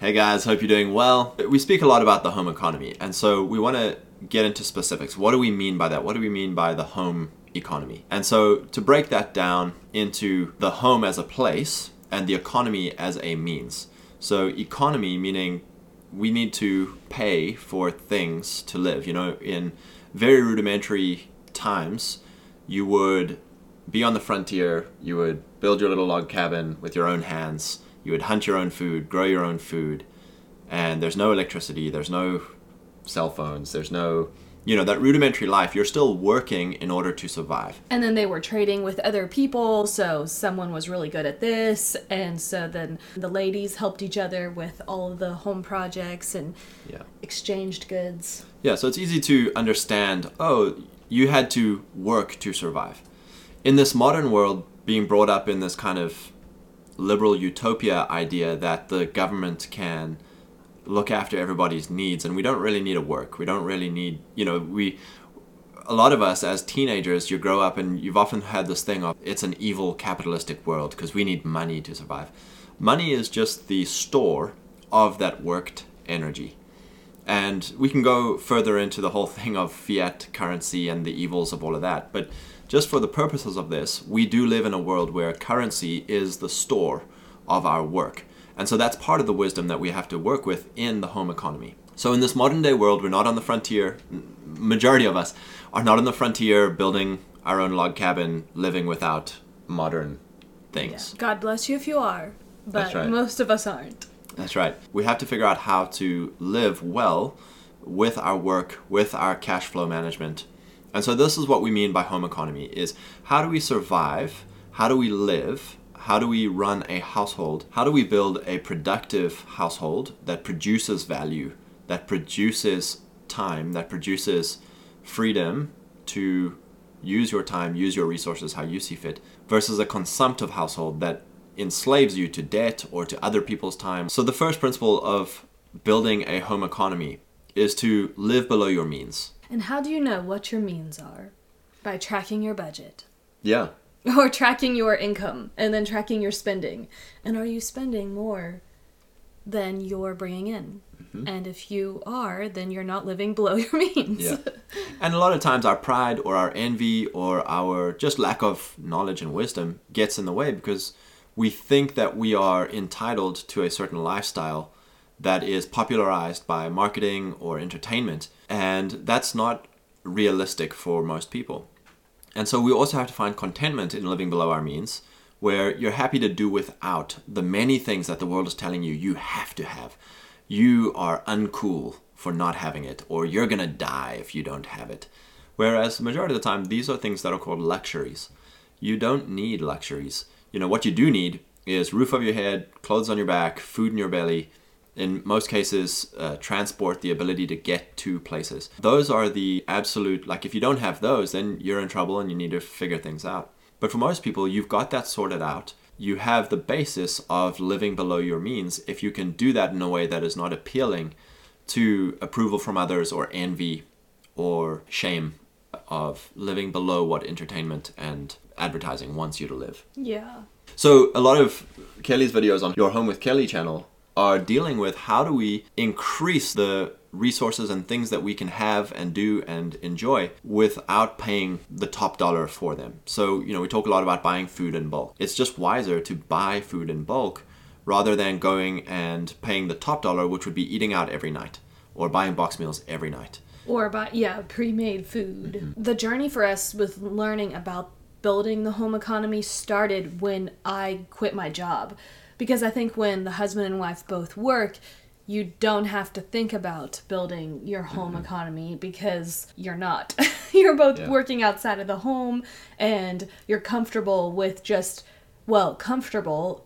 Hey guys, hope you're doing well. We speak a lot about the home economy, and so we want to get into specifics. What do we mean by that? What do we mean by the home economy? And so to break that down into the home as a place and the economy as a means. So economy meaning we need to pay for things to live. You know, in very rudimentary times, you would be on the frontier, you would build your little log cabin with your own hands, you would hunt your own food, grow your own food, and there's no electricity, there's no cell phones, there's no, you know, that rudimentary life. You're still working in order to survive. And then they were trading with other people, so someone was really good at this, and so then the ladies helped each other with all of the home projects and exchanged goods. Yeah, so it's easy to understand, oh, you had to work to survive. In this modern world, being brought up in this kind of liberal utopia idea that the government can look after everybody's needs and we don't really need to work. We don't really need, you know, a lot of us as teenagers, you grow up and you've often had this thing of it's an evil capitalistic world because we need money to survive. Money is just the store of that worked energy. And we can go further into the whole thing of fiat currency and the evils of all of that. But just for the purposes of this, we do live in a world where currency is the store of our work. And so that's part of the wisdom that we have to work with in the home economy. So in this modern day world, we're not on the frontier. Majority of us are not on the frontier building our own log cabin, living without modern things. Yeah. God bless you if you are, but most of us aren't. That's right. We have to figure out how to live well with our work, with our cash flow management. And so this is what we mean by home economy is how do we survive? How do we live? How do we run a household? How do we build a productive household that produces value, that produces time, that produces freedom to use your time, use your resources how you see fit, versus a consumptive household that enslaves you to debt or to other people's time. So the first principle of building a home economy is to live below your means. And how do you know what your means are? By tracking your budget. Yeah. Or tracking your income and then tracking your spending. And are you spending more than you're bringing in? Mm-hmm. And if you are, then you're not living below your means. Yeah. And a lot of times our pride or our envy or our just lack of knowledge and wisdom gets in the way because we think that we are entitled to a certain lifestyle that is popularized by marketing or entertainment. And that's not realistic for most people. And so we also have to find contentment in living below our means, where you're happy to do without the many things that the world is telling you you have to have. You are uncool for not having it, or you're going to die if you don't have it. Whereas the majority of the time, these are things that are called luxuries. You don't need luxuries. You know, what you do need is roof over your head, clothes on your back, food in your belly, in most cases, transport, the ability to get to places. Those are the absolute, like if you don't have those, then you're in trouble and you need to figure things out. But for most people, you've got that sorted out. You have the basis of living below your means if you can do that in a way that is not appealing to approval from others or envy or shame of living below what entertainment and advertising wants you to live. Yeah. So a lot of Kelly's videos on Your Home with Kelly channel are dealing with how do we increase the resources and things that we can have and do and enjoy without paying the top dollar for them. So, you know, we talk a lot about buying food in bulk. It's just wiser to buy food in bulk rather than going and paying the top dollar, which would be eating out every night or buying box meals every night. Or about, pre-made food. Mm-hmm. The journey for us with learning about building the home economy started when I quit my job. Because I think when the husband and wife both work, you don't have to think about building your home mm-hmm. economy because you're not. You're both working outside of the home and you're comfortable with just, comfortable.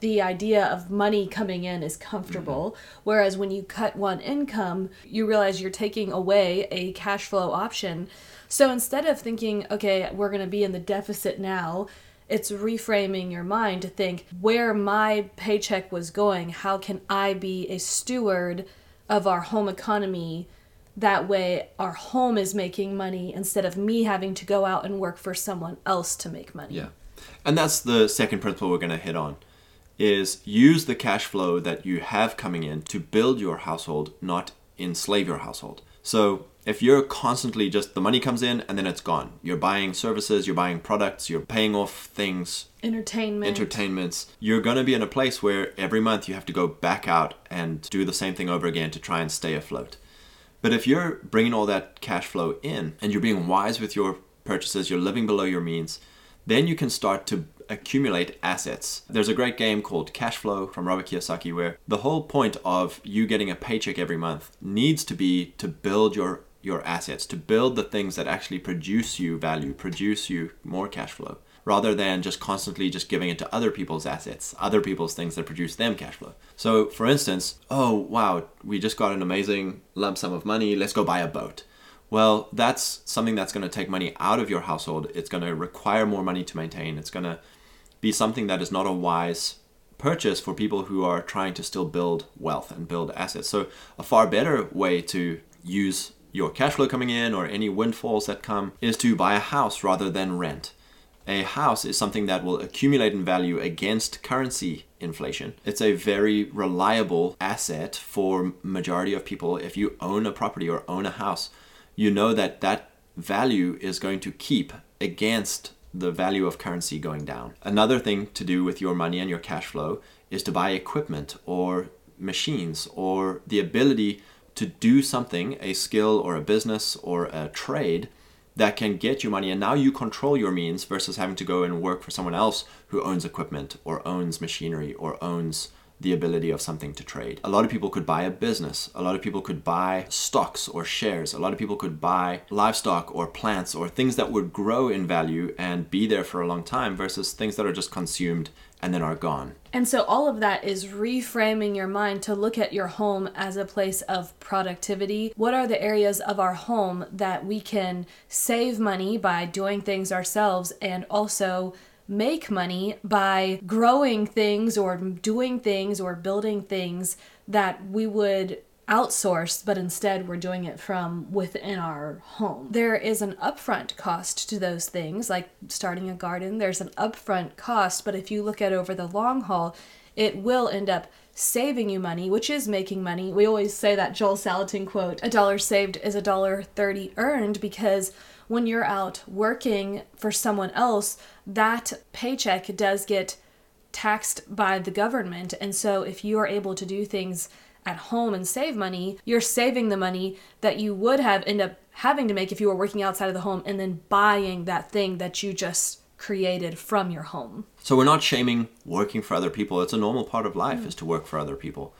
The idea of money coming in is comfortable, mm-hmm. whereas when you cut one income, you realize you're taking away a cash flow option. So instead of thinking, okay, we're going to be in the deficit now, it's reframing your mind to think where my paycheck was going, how can I be a steward of our home economy? That way our home is making money instead of me having to go out and work for someone else to make money. Yeah. And that's the second principle we're going to hit on. is use the cash flow that you have coming in to build your household, not enslave your household. So if you're constantly just the money comes in and then it's gone, you're buying services, you're buying products, you're paying off things, entertainments, you're going to be in a place where every month you have to go back out and do the same thing over again to try and stay afloat. But if you're bringing all that cash flow in and you're being wise with your purchases, you're living below your means, then you can start to accumulate assets. There's a great game called Cash Flow from Robert Kiyosaki, where the whole point of you getting a paycheck every month needs to be to build your assets, to build the things that actually produce you value, produce you more cash flow, rather than just constantly just giving it to other people's assets, other people's things that produce them cash flow. So for instance, oh wow, we just got an amazing lump sum of money, let's go buy a boat. Well, that's something that's going to take money out of your household. It's going to require more money to maintain. It's going to be something that is not a wise purchase for people who are trying to still build wealth and build assets. So a far better way to use your cash flow coming in or any windfalls that come is to buy a house rather than rent. A house is something that will accumulate in value against currency inflation. It's a very reliable asset for majority of people. If you own a property or own a house, you know that that value is going to keep against the value of currency going down. Another thing to do with your money and your cash flow is to buy equipment or machines or the ability to do something, a skill or a business or a trade that can get you money. And now you control your means versus having to go and work for someone else who owns equipment or owns machinery or owns the ability of something to trade. A lot of people could buy a business. A lot of people could buy stocks or shares. A lot of people could buy livestock or plants or things that would grow in value and be there for a long time versus things that are just consumed and then are gone. And so all of that is reframing your mind to look at your home as a place of productivity. What are the areas of our home that we can save money by doing things ourselves and also make money by growing things or doing things or building things that we would outsource, but instead we're doing it from within our home. There is an upfront cost to those things, like starting a garden. There's an upfront cost, but if you look at over the long haul, it will end up saving you money, which is making money. We always say that Joel Salatin quote, $1 saved is $1.30 earned, because when you're out working for someone else, that paycheck does get taxed by the government. And so if you are able to do things at home and save money, you're saving the money that you would have end up having to make if you were working outside of the home and then buying that thing that you just created from your home. So we're not shaming working for other people. It's a normal part of life is to work for other people.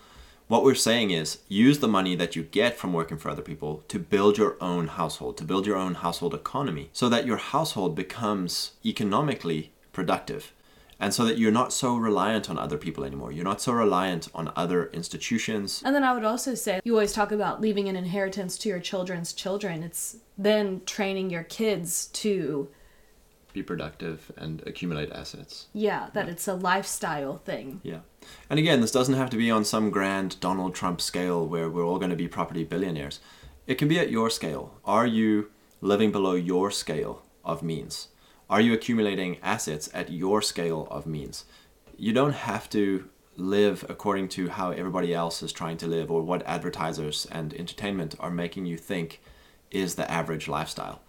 What we're saying is use the money that you get from working for other people to build your own household, to build your own household economy, so that your household becomes economically productive and so that you're not so reliant on other people anymore. You're not so reliant on other institutions. And then I would also say, you always talk about leaving an inheritance to your children's children. It's then training your kids to be productive and accumulate assets. Yeah, that it's a lifestyle thing. Yeah. And again, this doesn't have to be on some grand Donald Trump scale where we're all going to be property billionaires. It can be at your scale. Are you living below your scale of means? Are you accumulating assets at your scale of means? You don't have to live according to how everybody else is trying to live or what advertisers and entertainment are making you think is the average lifestyle.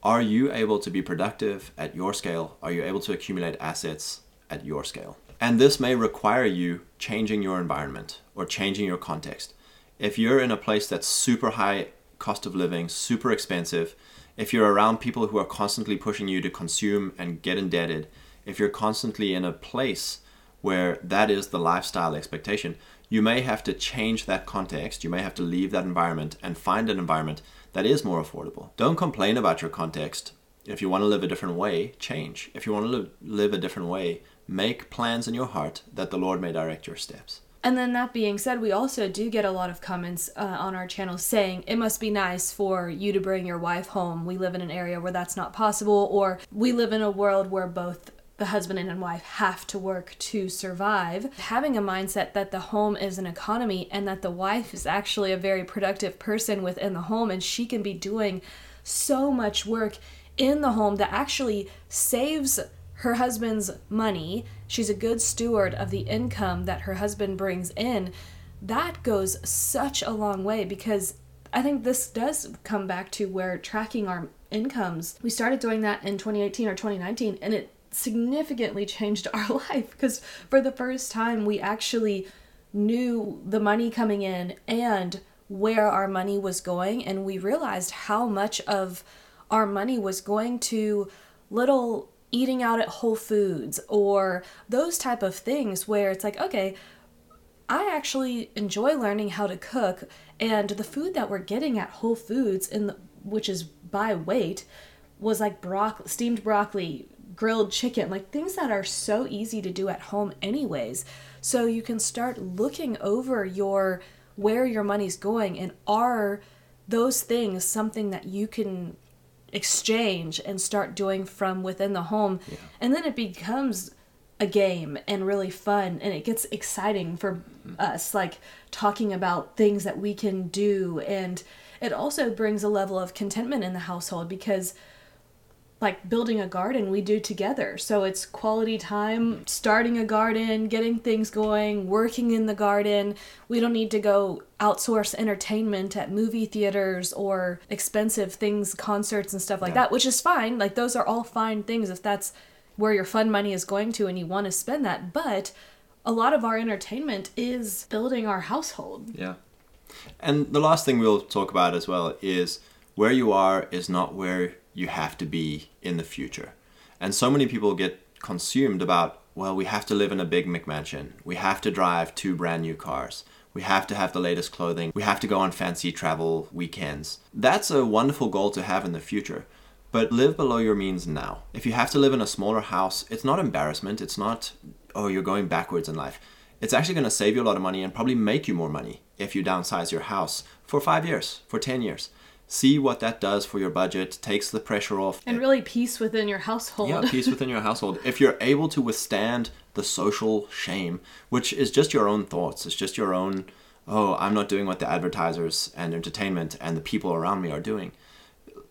Are you able to be productive at your scale? Are you able to accumulate assets at your scale? And this may require you changing your environment or changing your context. If you're in a place that's super high cost of living, super expensive, if you're around people who are constantly pushing you to consume and get indebted, if you're constantly in a place where that is the lifestyle expectation, you may have to change that context. You may have to leave that environment and find an environment that is more affordable. Don't complain about your context. If you want to live a different way, change. If you want to live a different way, make plans in your heart that the Lord may direct your steps. And then that being said, we also do get a lot of comments on our channel saying, it must be nice for you to bring your wife home. We live in an area where that's not possible, or we live in a world where both the husband and wife have to work to survive. Having a mindset that the home is an economy and that the wife is actually a very productive person within the home, and she can be doing so much work in the home that actually saves her husband's money, she's a good steward of the income that her husband brings in, that goes such a long way, because I think this does come back to where tracking our incomes, we started doing that in 2018 or 2019, and it significantly changed our life, because for the first time we actually knew the money coming in and where our money was going, and we realized how much of our money was going to little eating out at Whole Foods or those type of things where it's like, okay, I actually enjoy learning how to cook, and the food that we're getting at Whole Foods, which is by weight, was like steamed broccoli, grilled chicken, like things that are so easy to do at home anyways. So you can start looking over where your money's going, and are those things something that you can exchange and start doing from within the home. Yeah. And then it becomes a game and really fun, and it gets exciting for us, like talking about things that we can do. And it also brings a level of contentment in the household, because like building a garden we do together. So it's quality time, starting a garden, getting things going, working in the garden. We don't need to go outsource entertainment at movie theaters or expensive things, concerts and stuff like that, which is fine. Like those are all fine things if that's where your fun money is going to and you want to spend that. But a lot of our entertainment is building our household. Yeah. And the last thing we'll talk about as well is where you are is not where you have to be in the future. And so many people get consumed about, well, we have to live in a big McMansion. We have to drive 2 brand new cars. We have to have the latest clothing. We have to go on fancy travel weekends. That's a wonderful goal to have in the future, but live below your means now. If you have to live in a smaller house, it's not embarrassment. It's not, oh, you're going backwards in life. It's actually going to save you a lot of money and probably make you more money if you downsize your house for 5 years, for 10 years. See what that does for your budget, takes the pressure off. And really peace within your household. Yeah, peace within your household. If you're able to withstand the social shame, which is just your own thoughts. It's just your own, oh, I'm not doing what the advertisers and entertainment and the people around me are doing.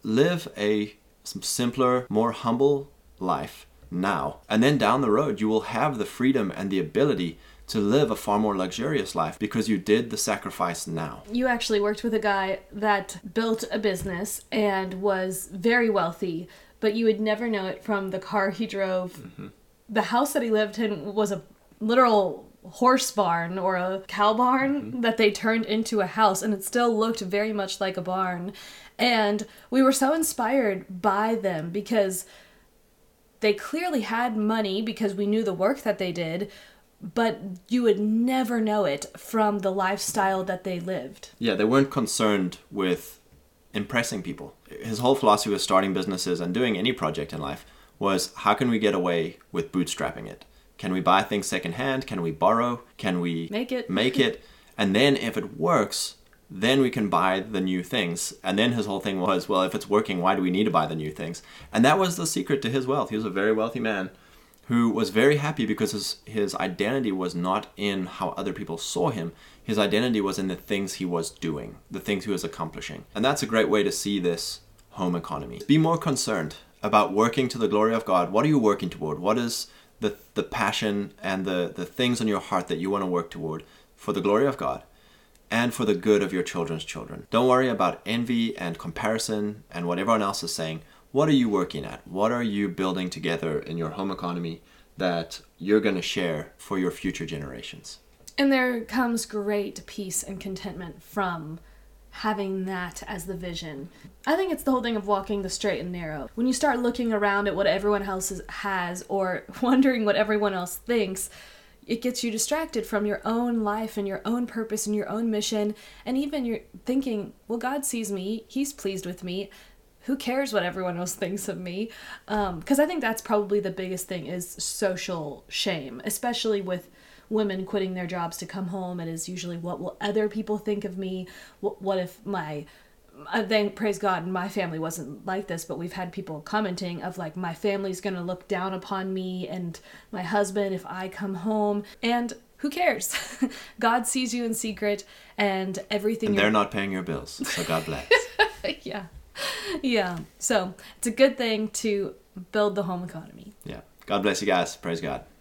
Live a simpler, more humble life now. And then down the road, you will have the freedom and the ability to live a far more luxurious life because you did the sacrifice now. You actually worked with a guy that built a business and was very wealthy, but you would never know it from the car he drove. Mm-hmm. The house that he lived in was a literal horse barn or a cow barn that they turned into a house, and it still looked very much like a barn. And we were so inspired by them because they clearly had money because we knew the work that they did, but you would never know it from the lifestyle that they lived. Yeah, they weren't concerned with impressing people. His whole philosophy with starting businesses and doing any project in life was, how can we get away with bootstrapping it? Can we buy things secondhand? Can we borrow? Can we make it? And then if it works, then we can buy the new things. And then his whole thing was, well, if it's working, why do we need to buy the new things? And that was the secret to his wealth. He was a very wealthy man who was very happy because his identity was not in how other people saw him. His identity was in the things he was doing, the things he was accomplishing. And that's a great way to see this home economy. Be more concerned about working to the glory of God. What are you working toward? What is the passion and the things on your heart that you want to work toward for the glory of God and for the good of your children's children? Don't worry about envy and comparison and what everyone else is saying. What are you working at? What are you building together in your home economy that you're going to share for your future generations? And there comes great peace and contentment from having that as the vision. I think it's the whole thing of walking the straight and narrow. When you start looking around at what everyone else has or wondering what everyone else thinks, it gets you distracted from your own life and your own purpose and your own mission. And even you're thinking, well, God sees me. He's pleased with me. Who cares what everyone else thinks of me? Because I think that's probably the biggest thing is social shame, especially with women quitting their jobs to come home. It is usually, what will other people think of me? What if praise God, my family wasn't like this, but we've had people commenting of like, my family's going to look down upon me and my husband if I come home. And who cares? God sees you in secret and everything. And they're not paying your bills, so God bless. Yeah. So it's a good thing to build the home economy. Yeah. God bless you guys. Praise God.